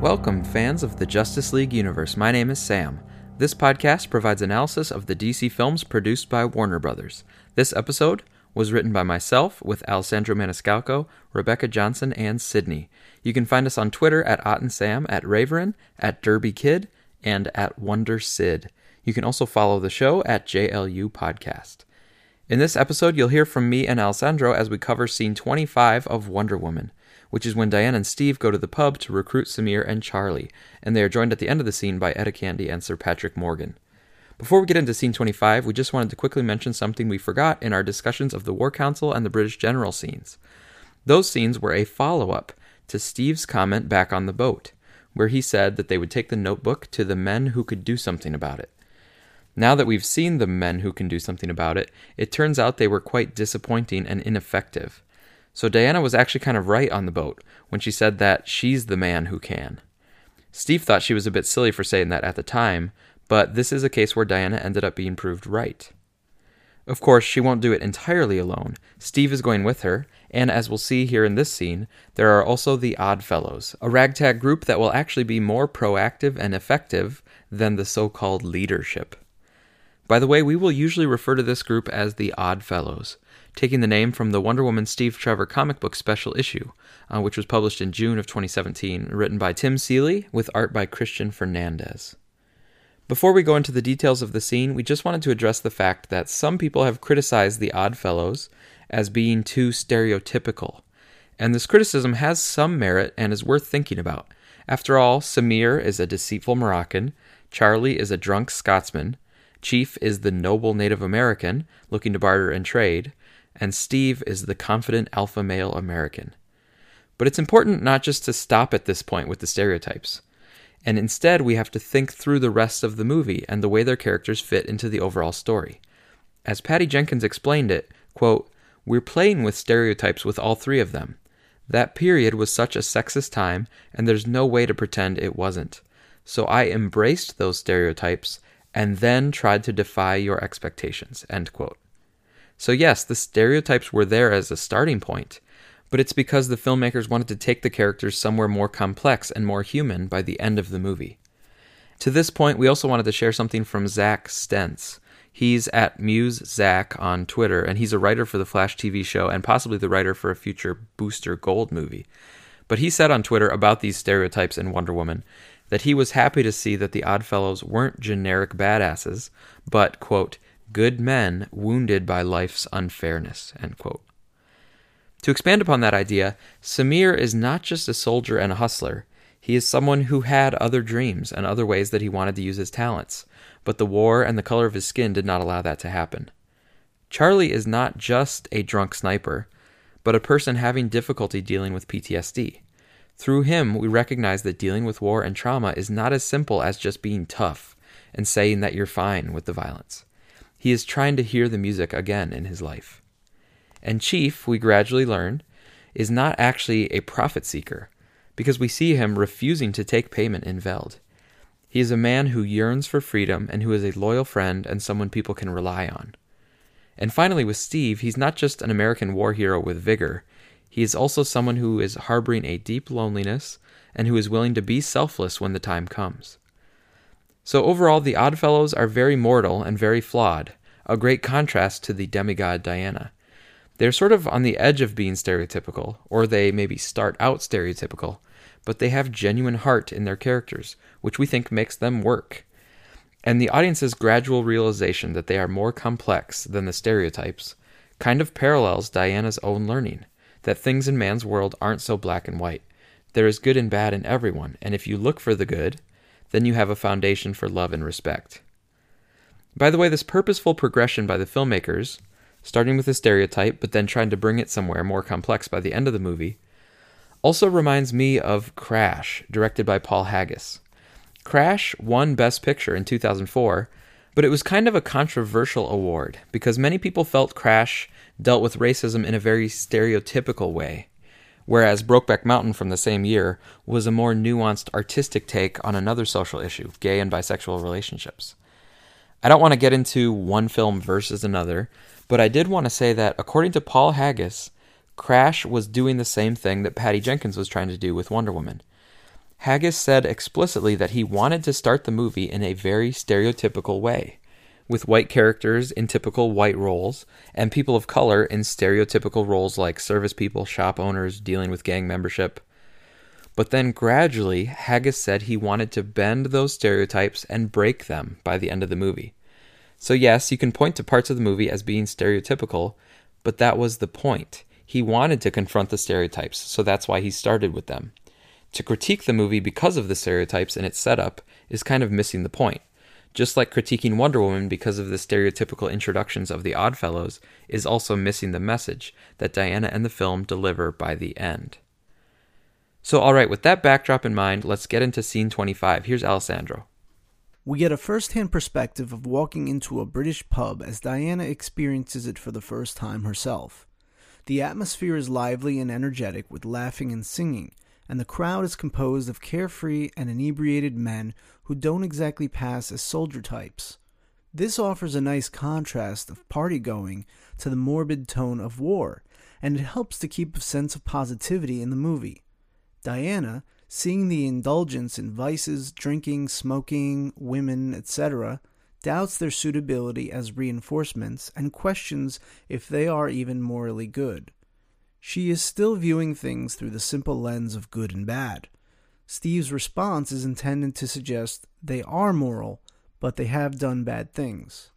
Welcome, fans of the Justice League universe. My name is Sam. This podcast provides analysis of the DC films produced by Warner Brothers. This episode was written by myself with Alessandro Maniscalco, Rebecca Johnson, and Sydney. You can find us on Twitter at OttenSam, at Raverin, at DerbyKid, and at WonderSid. You can also follow the show at JLU Podcast. In this episode, you'll hear from me and Alessandro as we cover scene 25 of Wonder Woman, which is when Diane and Steve go to the pub to recruit Samir and Charlie, and they are joined at the end of the scene by Etta Candy and Sir Patrick Morgan. Before we get into scene 25, we just wanted to quickly mention something we forgot in our discussions of the War Council and the British General scenes. Those scenes were a follow-up to Steve's comment back on the boat, where he said that they would take the notebook to the men who could do something about it. Now that we've seen the men who can do something about it, it turns out they were quite disappointing and ineffective. So Diana was actually kind of right on the boat when she said that she's the man who can. Steve thought she was a bit silly for saying that at the time, but this is a case where Diana ended up being proved right. Of course, she won't do it entirely alone. Steve is going with her, and as we'll see here in this scene, there are also the Odd Fellows, a ragtag group that will actually be more proactive and effective than the so-called leadership. By the way, we will usually refer to this group as the Odd Fellows, taking the name from the Wonder Woman Steve Trevor comic book special issue, which was published in June of 2017, written by Tim Seeley with art by Christian Fernandez. Before we go into the details of the scene, we just wanted to address the fact that some people have criticized the Odd Fellows as being too stereotypical, and this criticism has some merit and is worth thinking about. After all, Samir is a deceitful Moroccan, Charlie is a drunk Scotsman, Chief is the noble Native American looking to barter and trade, and Steve is the confident alpha male American. But it's important not just to stop at this point with the stereotypes, and instead we have to think through the rest of the movie and the way their characters fit into the overall story. As Patty Jenkins explained it, quote, "We're playing with stereotypes with all three of them. That period was such a sexist time, and there's no way to pretend it wasn't. So I embraced those stereotypes and then tried to defy your expectations," end quote. So yes, the stereotypes were there as a starting point, but it's because the filmmakers wanted to take the characters somewhere more complex and more human by the end of the movie. To this point, we also wanted to share something from Zach Stentz. He's at MuseZach on Twitter, and he's a writer for the Flash TV show and possibly the writer for a future Booster Gold movie. But he said on Twitter about these stereotypes in Wonder Woman that he was happy to see that the Odd Fellows weren't generic badasses, but, quote, "good men wounded by life's unfairness," end quote. To expand upon that idea, Samir is not just a soldier and a hustler. He is someone who had other dreams and other ways that he wanted to use his talents, but the war and the color of his skin did not allow that to happen. Charlie is not just a drunk sniper, but a person having difficulty dealing with PTSD. Through him, we recognize that dealing with war and trauma is not as simple as just being tough and saying that you're fine with the violence. He is trying to hear the music again in his life. And Chief, we gradually learn, is not actually a profit seeker, because we see him refusing to take payment in Veld. He is a man who yearns for freedom and who is a loyal friend and someone people can rely on. And finally, with Steve, he's not just an American war hero with vigor. He is also someone who is harboring a deep loneliness and who is willing to be selfless when the time comes. So overall, the Odd Fellows are very mortal and very flawed, a great contrast to the demigod Diana. They're sort of on the edge of being stereotypical, or they maybe start out stereotypical, but they have genuine heart in their characters, which we think makes them work. And the audience's gradual realization that they are more complex than the stereotypes kind of parallels Diana's own learning, that things in man's world aren't so black and white. There is good and bad in everyone, and if you look for the good, then you have a foundation for love and respect. By the way, this purposeful progression by the filmmakers, starting with a stereotype but then trying to bring it somewhere more complex by the end of the movie, also reminds me of Crash, directed by Paul Haggis. Crash won Best Picture in 2004, but it was kind of a controversial award because many people felt Crash dealt with racism in a very stereotypical way, whereas Brokeback Mountain from the same year was a more nuanced artistic take on another social issue, gay and bisexual relationships. I don't want to get into one film versus another, but I did want to say that according to Paul Haggis, Crash was doing the same thing that Patty Jenkins was trying to do with Wonder Woman. Haggis said explicitly that he wanted to start the movie in a very stereotypical way, with white characters in typical white roles and people of color in stereotypical roles like service people, shop owners, dealing with gang membership. But then gradually, Haggis said he wanted to bend those stereotypes and break them by the end of the movie. So yes, you can point to parts of the movie as being stereotypical, but that was the point. He wanted to confront the stereotypes, so that's why he started with them. To critique the movie because of the stereotypes and its setup is kind of missing the point. Just like critiquing Wonder Woman because of the stereotypical introductions of the Odd Fellows is also missing the message that Diana and the film deliver by the end. So alright, with that backdrop in mind, let's get into scene 25. Here's Alessandro. We get a first-hand perspective of walking into a British pub as Diana experiences it for the first time herself. The atmosphere is lively and energetic with laughing and singing, and the crowd is composed of carefree and inebriated men who don't exactly pass as soldier types. This offers a nice contrast of party-going to the morbid tone of war, and it helps to keep a sense of positivity in the movie. Diana, seeing the indulgence in vices, drinking, smoking, women, etc., doubts their suitability as reinforcements and questions if they are even morally good. She is still viewing things through the simple lens of good and bad. Steve's response is intended to suggest they are moral, but they have done bad things.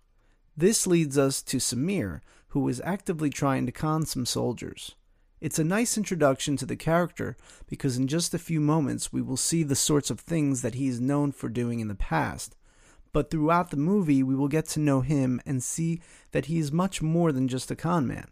This leads us to Samir, who is actively trying to con some soldiers. It's a nice introduction to the character because in just a few moments we will see the sorts of things that he is known for doing in the past, but throughout the movie we will get to know him and see that he is much more than just a con man.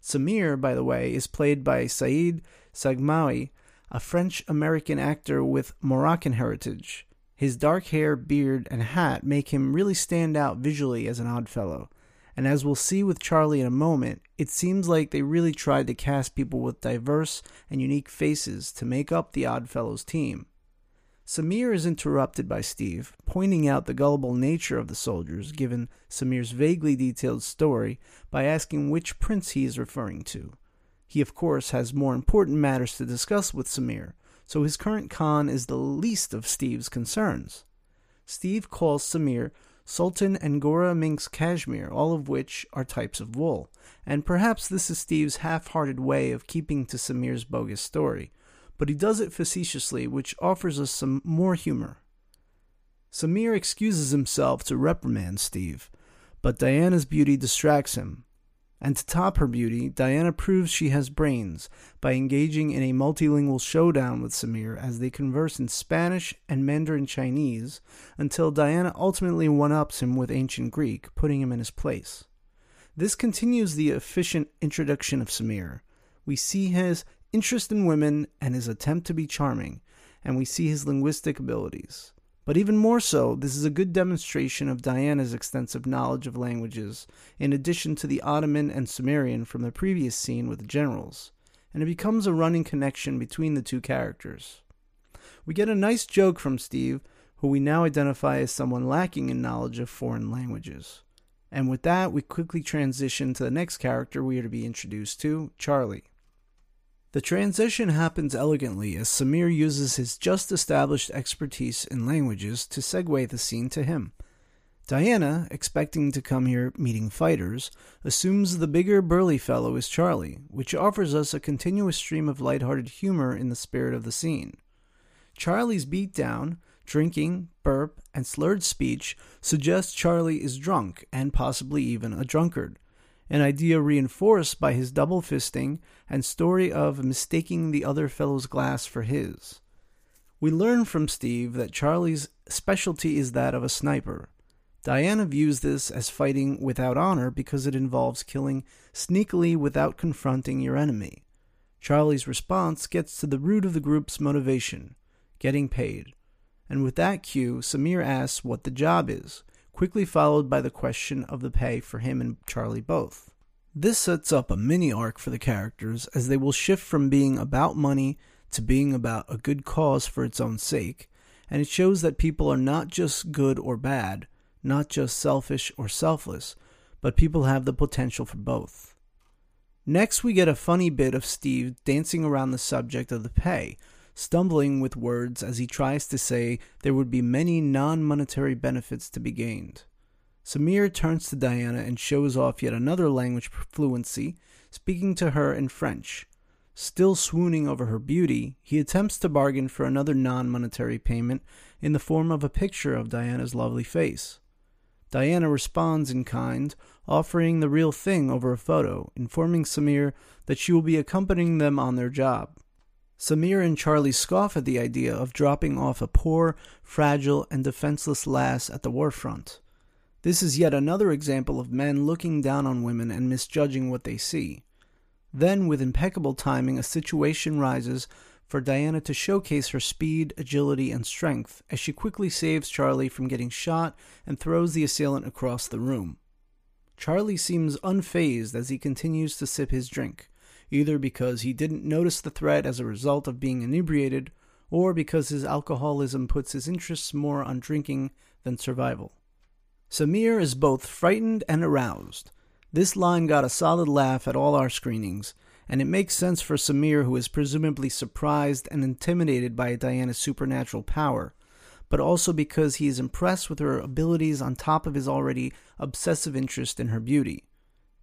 Samir, by the way, is played by Saïd Saghmaoui, a French-American actor with Moroccan heritage. His dark hair, beard, and hat make him really stand out visually as an odd fellow. And as we'll see with Charlie in a moment, it seems like they really tried to cast people with diverse and unique faces to make up the Odd Fellows team. Samir is interrupted by Steve, pointing out the gullible nature of the soldiers given Samir's vaguely detailed story by asking which prince he is referring to. He, of course, has more important matters to discuss with Samir, so his current con is the least of Steve's concerns. Steve calls Samir Sultan and Gora Minx cashmere, all of which are types of wool, and perhaps this is Steve's half-hearted way of keeping to Samir's bogus story, but he does it facetiously, which offers us some more humor. Samir excuses himself to reprimand Steve, but Diana's beauty distracts him, and to top her beauty, Diana proves she has brains by engaging in a multilingual showdown with Samir as they converse in Spanish and Mandarin Chinese until Diana ultimately one-ups him with ancient Greek, putting him in his place. This continues the efficient introduction of Samir. We see his interest in women and his attempt to be charming, and we see his linguistic abilities. But even more so, this is a good demonstration of Diana's extensive knowledge of languages, in addition to the Ottoman and Sumerian from the previous scene with the generals, and it becomes a running connection between the two characters. We get a nice joke from Steve, who we now identify as someone lacking in knowledge of foreign languages. And with that, we quickly transition to the next character we are to be introduced to, Charlie. The transition happens elegantly as Samir uses his just-established expertise in languages to segue the scene to him. Diana, expecting to come here meeting fighters, assumes the bigger, burly fellow is Charlie, which offers us a continuous stream of lighthearted humor in the spirit of the scene. Charlie's beatdown, drinking, burp, and slurred speech suggests Charlie is drunk and possibly even a drunkard, an idea reinforced by his double fisting and story of mistaking the other fellow's glass for his. We learn from Steve that Charlie's specialty is that of a sniper. Diana views this as fighting without honor because it involves killing sneakily without confronting your enemy. Charlie's response gets to the root of the group's motivation, getting paid. And with that cue, Samir asks what the job is, quickly followed by the question of the pay for him and Charlie both. This sets up a mini-arc for the characters as they will shift from being about money to being about a good cause for its own sake, and it shows that people are not just good or bad, not just selfish or selfless, but people have the potential for both. Next, we get a funny bit of Steve dancing around the subject of the pay, stumbling with words as he tries to say there would be many non-monetary benefits to be gained. Samir turns to Diana and shows off yet another language fluency, speaking to her in French. Still swooning over her beauty, he attempts to bargain for another non-monetary payment in the form of a picture of Diana's lovely face. Diana responds in kind, offering the real thing over a photo, informing Samir that she will be accompanying them on their job. Samir and Charlie scoff at the idea of dropping off a poor, fragile, and defenseless lass at the war front. This is yet another example of men looking down on women and misjudging what they see. Then, with impeccable timing, a situation rises for Diana to showcase her speed, agility, and strength as she quickly saves Charlie from getting shot and throws the assailant across the room. Charlie seems unfazed as he continues to sip his drink, either because he didn't notice the threat as a result of being inebriated, or because his alcoholism puts his interests more on drinking than survival. Samir is both frightened and aroused. This line got a solid laugh at all our screenings, and it makes sense for Samir, who is presumably surprised and intimidated by Diana's supernatural power, but also because he is impressed with her abilities on top of his already obsessive interest in her beauty.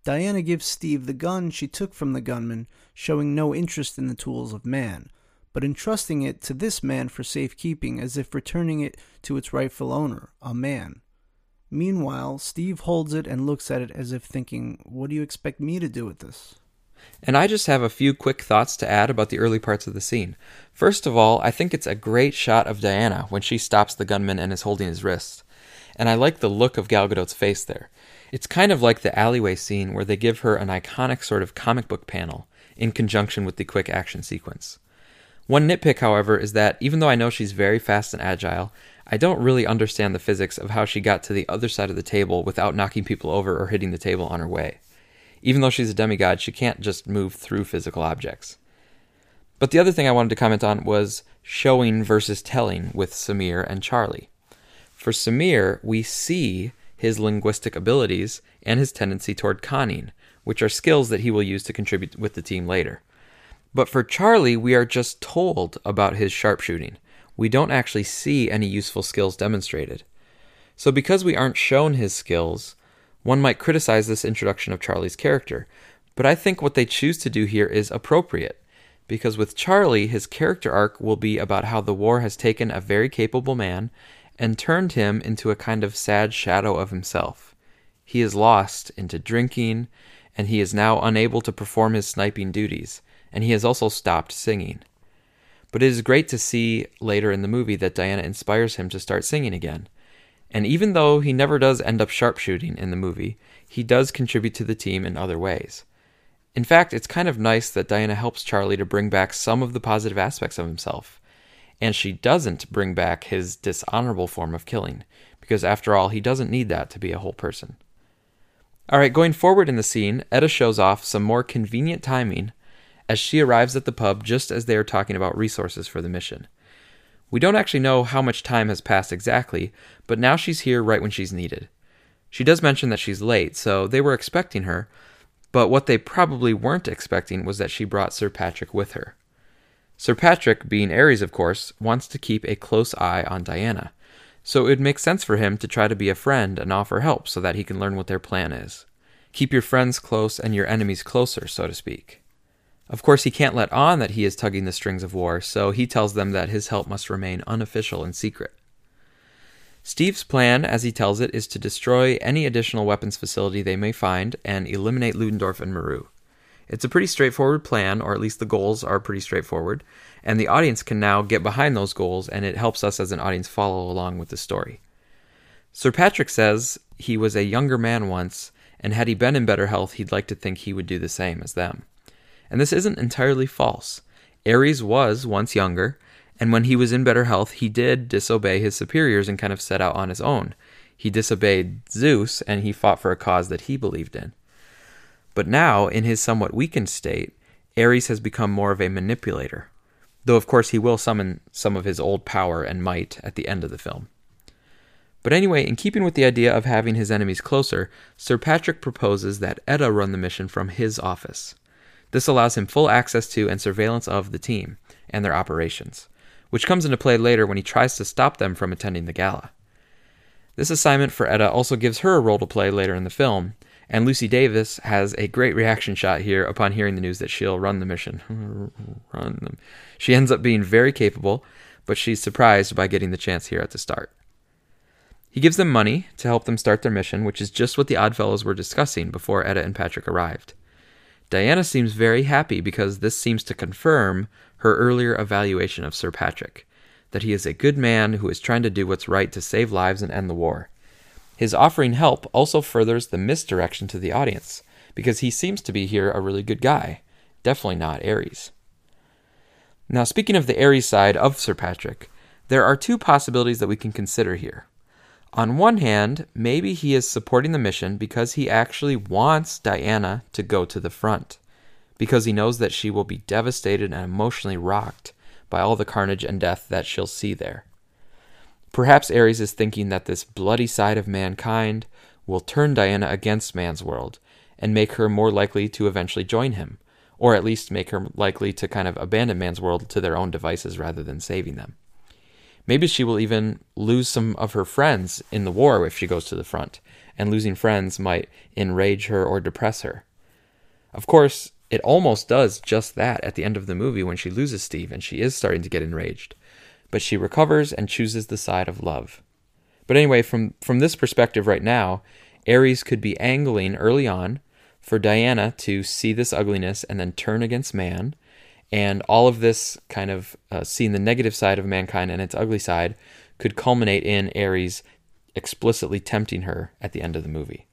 Diana gives Steve the gun she took from the gunman, showing no interest in the tools of man, but entrusting it to this man for safekeeping as if returning it to its rightful owner, a man. Meanwhile, Steve holds it and looks at it as if thinking, what do you expect me to do with this? And I just have a few quick thoughts to add about the early parts of the scene. First of all, I think it's a great shot of Diana when she stops the gunman and is holding his wrist. And I like the look of Gal Gadot's face there. It's kind of like the alleyway scene where they give her an iconic sort of comic book panel in conjunction with the quick action sequence. One nitpick, however, is that even though I know she's very fast and agile, I don't really understand the physics of how she got to the other side of the table without knocking people over or hitting the table on her way. Even though she's a demigod, she can't just move through physical objects. But the other thing I wanted to comment on was showing versus telling with Samir and Charlie. For Samir, we see his linguistic abilities and his tendency toward conning, which are skills that he will use to contribute with the team later. But for Charlie, we are just told about his sharpshooting. We don't actually see any useful skills demonstrated. So because we aren't shown his skills, one might criticize this introduction of Charlie's character. But I think what they choose to do here is appropriate, because with Charlie, his character arc will be about how the war has taken a very capable man and turned him into a kind of sad shadow of himself. He is lost into drinking, and he is now unable to perform his sniping duties. And he has also stopped singing. But it is great to see later in the movie that Diana inspires him to start singing again. And even though he never does end up sharpshooting in the movie, he does contribute to the team in other ways. In fact, it's kind of nice that Diana helps Charlie to bring back some of the positive aspects of himself. And she doesn't bring back his dishonorable form of killing, because after all, he doesn't need that to be a whole person. Alright, going forward in the scene, Etta shows off some more convenient timing as she arrives at the pub just as they are talking about resources for the mission. We don't actually know how much time has passed exactly, but now she's here right when she's needed. She does mention that she's late, so they were expecting her, but what they probably weren't expecting was that she brought Sir Patrick with her. Sir Patrick, being Ares of course, wants to keep a close eye on Diana, so it would make sense for him to try to be a friend and offer help so that he can learn what their plan is. Keep your friends close and your enemies closer, so to speak. Of course, he can't let on that he is tugging the strings of war, so he tells them that his help must remain unofficial and secret. Steve's plan, as he tells it, is to destroy any additional weapons facility they may find and eliminate Ludendorff and Maru. It's a pretty straightforward plan, or at least the goals are pretty straightforward, and the audience can now get behind those goals, and it helps us as an audience follow along with the story. Sir Patrick says he was a younger man once, and had he been in better health, he'd like to think he would do the same as them. And this isn't entirely false. Ares was once younger, and when he was in better health, he did disobey his superiors and kind of set out on his own. He disobeyed Zeus, and he fought for a cause that he believed in. But now, in his somewhat weakened state, Ares has become more of a manipulator, though of course he will summon some of his old power and might at the end of the film. But anyway, in keeping with the idea of having his enemies closer, Sir Patrick proposes that Etta run the mission from his office. This allows him full access to and surveillance of the team, and their operations, which comes into play later when he tries to stop them from attending the gala. This assignment for Etta also gives her a role to play later in the film, and Lucy Davis has a great reaction shot here upon hearing the news that she'll run the mission. She ends up being very capable, but she's surprised by getting the chance here at the start. He gives them money to help them start their mission, which is just what the Odd Fellows were discussing before Etta and Patrick arrived. Diana seems very happy because this seems to confirm her earlier evaluation of Sir Patrick, that he is a good man who is trying to do what's right to save lives and end the war. His offering help also furthers the misdirection to the audience, because he seems to be here a really good guy, definitely not Ares. Now, speaking of the Ares side of Sir Patrick, there are two possibilities that we can consider here. On one hand, maybe he is supporting the mission because he actually wants Diana to go to the front, because he knows that she will be devastated and emotionally rocked by all the carnage and death that she'll see there. Perhaps Ares is thinking that this bloody side of mankind will turn Diana against man's world and make her more likely to eventually join him, or at least make her likely to kind of abandon man's world to their own devices rather than saving them. Maybe she will even lose some of her friends in the war if she goes to the front, and losing friends might enrage her or depress her. Of course, it almost does just that at the end of the movie when she loses Steve and she is starting to get enraged. But she recovers and chooses the side of love. But anyway, from this perspective right now, Ares could be angling early on for Diana to see this ugliness and then turn against man, and all of this kind of seeing the negative side of mankind and its ugly side could culminate in Ares explicitly tempting her at the end of the movie.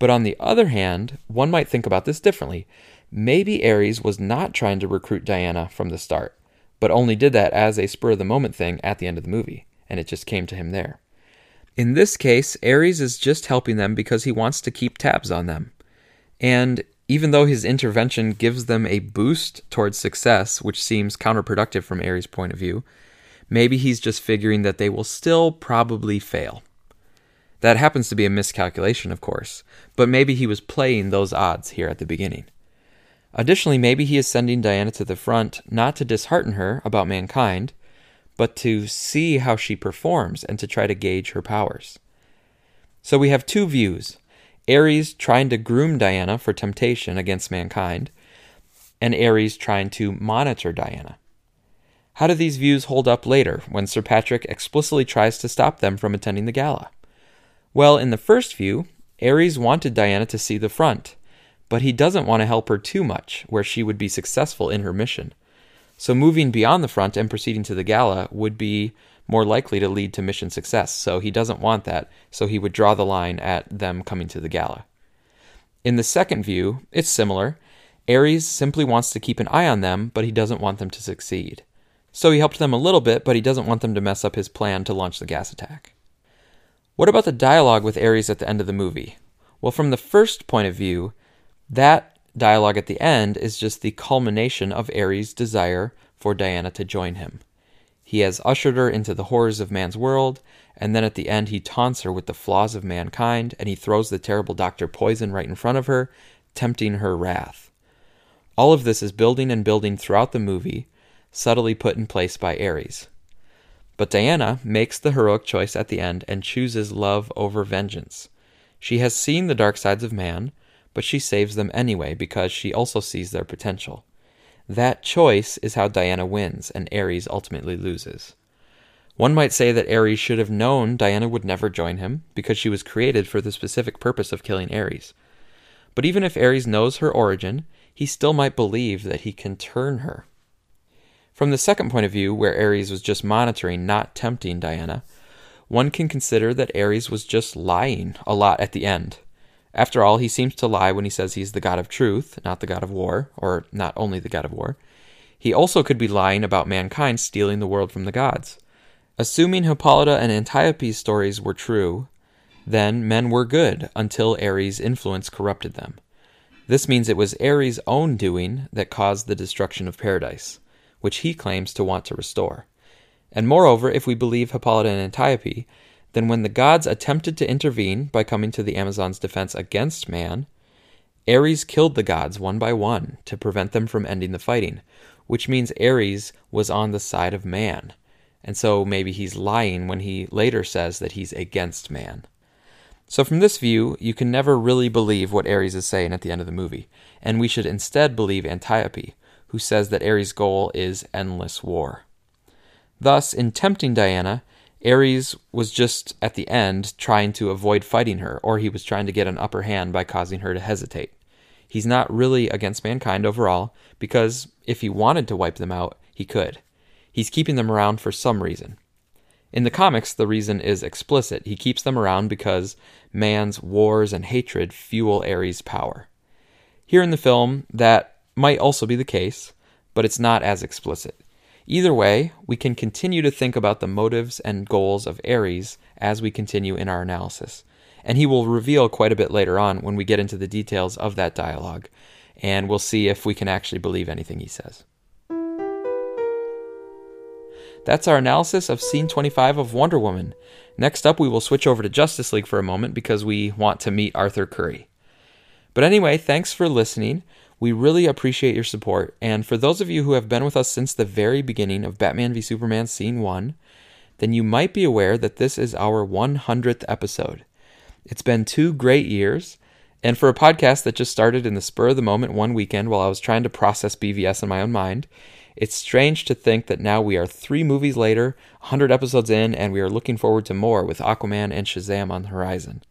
But on the other hand, one might think about this differently. Maybe Ares was not trying to recruit Diana from the start, but only did that as a spur-of-the-moment thing at the end of the movie, and it just came to him there. In this case, Ares is just helping them because he wants to keep tabs on them. And even though his intervention gives them a boost towards success, which seems counterproductive from Ares' point of view, maybe he's just figuring that they will still probably fail. That happens to be a miscalculation, of course, but maybe he was playing those odds here at the beginning. Additionally, maybe he is sending Diana to the front not to dishearten her about mankind, but to see how she performs and to try to gauge her powers. So we have two views. Ares trying to groom Diana for temptation against mankind, and Ares trying to monitor Diana. How do these views hold up later when Sir Patrick explicitly tries to stop them from attending the gala? Well, in the first view, Ares wanted Diana to see the front, but he doesn't want to help her too much, where she would be successful in her mission. So moving beyond the front and proceeding to the gala would be more likely to lead to mission success, so he doesn't want that, so he would draw the line at them coming to the gala. In the second view, it's similar. Ares simply wants to keep an eye on them, but he doesn't want them to succeed. So he helped them a little bit, but he doesn't want them to mess up his plan to launch the gas attack. What about the dialogue with Ares at the end of the movie? Well, from the first point of view, that dialogue at the end is just the culmination of Ares' desire for Diana to join him. He has ushered her into the horrors of man's world, and then at the end he taunts her with the flaws of mankind, and he throws the terrible Dr. Poison right in front of her, tempting her wrath. All of this is building and building throughout the movie, subtly put in place by Ares. But Diana makes the heroic choice at the end and chooses love over vengeance. She has seen the dark sides of man, but she saves them anyway because she also sees their potential. That choice is how Diana wins and Ares ultimately loses. One might say that Ares should have known Diana would never join him because she was created for the specific purpose of killing Ares. But even if Ares knows her origin, he still might believe that he can turn her. From the second point of view, where Ares was just monitoring, not tempting Diana, one can consider that Ares was just lying a lot at the end. After all, he seems to lie when he says he's the god of truth, not the god of war, or not only the god of war. He also could be lying about mankind stealing the world from the gods. Assuming Hippolyta and Antiope's stories were true, then men were good until Ares' influence corrupted them. This means it was Ares' own doing that caused the destruction of paradise, which he claims to want to restore. And moreover, if we believe Hippolyta and Antiope, then when the gods attempted to intervene by coming to the Amazon's defense against man, Ares killed the gods one by one to prevent them from ending the fighting, which means Ares was on the side of man. And so maybe he's lying when he later says that he's against man. So from this view, you can never really believe what Ares is saying at the end of the movie, and we should instead believe Antiope, who says that Ares' goal is endless war. Thus, in tempting Diana, Ares was just, at the end, trying to avoid fighting her, or he was trying to get an upper hand by causing her to hesitate. He's not really against mankind overall, because if he wanted to wipe them out, he could. He's keeping them around for some reason. In the comics, the reason is explicit. He keeps them around because man's wars and hatred fuel Ares' power. Here in the film, that might also be the case, but it's not as explicit. Either way, we can continue to think about the motives and goals of Ares as we continue in our analysis. And he will reveal quite a bit later on when we get into the details of that dialogue, and we'll see if we can actually believe anything he says. That's our analysis of Scene 25 of Wonder Woman. Next up, we will switch over to Justice League for a moment because we want to meet Arthur Curry. But anyway, thanks for listening. We really appreciate your support, and for those of you who have been with us since the very beginning of Batman v Superman Scene 1, then you might be aware that this is our 100th episode. It's been 2 great years, and for a podcast that just started in the spur of the moment one weekend while I was trying to process BVS in my own mind, it's strange to think that now we are 3 movies later, 100 episodes in, and we are looking forward to more with Aquaman and Shazam on the horizon.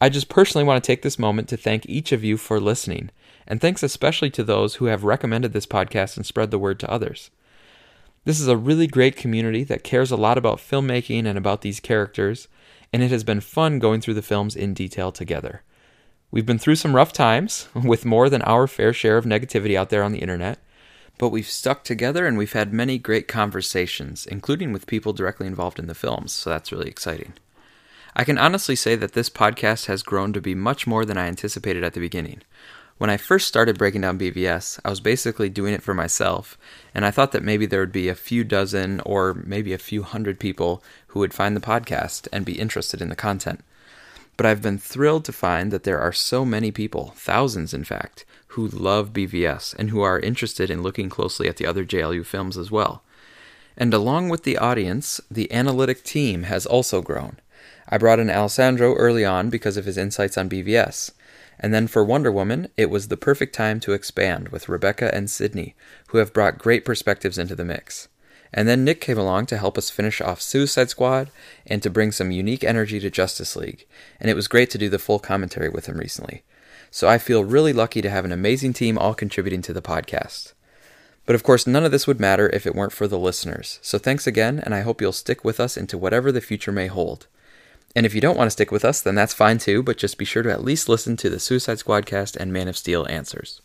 I just personally want to take this moment to thank each of you for listening, and thanks especially to those who have recommended this podcast and spread the word to others. This is a really great community that cares a lot about filmmaking and about these characters, and it has been fun going through the films in detail together. We've been through some rough times, with more than our fair share of negativity out there on the internet, but we've stuck together and we've had many great conversations, including with people directly involved in the films, so that's really exciting. I can honestly say that this podcast has grown to be much more than I anticipated at the beginning. When I first started breaking down BVS, I was basically doing it for myself, and I thought that maybe there would be a few dozen or maybe a few hundred people who would find the podcast and be interested in the content. But I've been thrilled to find that there are so many people, thousands in fact, who love BVS and who are interested in looking closely at the other JLU films as well. And along with the audience, the analytic team has also grown. I brought in Alessandro early on because of his insights on BVS. And then for Wonder Woman, it was the perfect time to expand with Rebecca and Sydney, who have brought great perspectives into the mix. And then Nick came along to help us finish off Suicide Squad and to bring some unique energy to Justice League. And it was great to do the full commentary with him recently. So I feel really lucky to have an amazing team all contributing to the podcast. But of course, none of this would matter if it weren't for the listeners. So thanks again, and I hope you'll stick with us into whatever the future may hold. And if you don't want to stick with us, then that's fine too, but just be sure to at least listen to the Suicide Squadcast and Man of Steel Answers.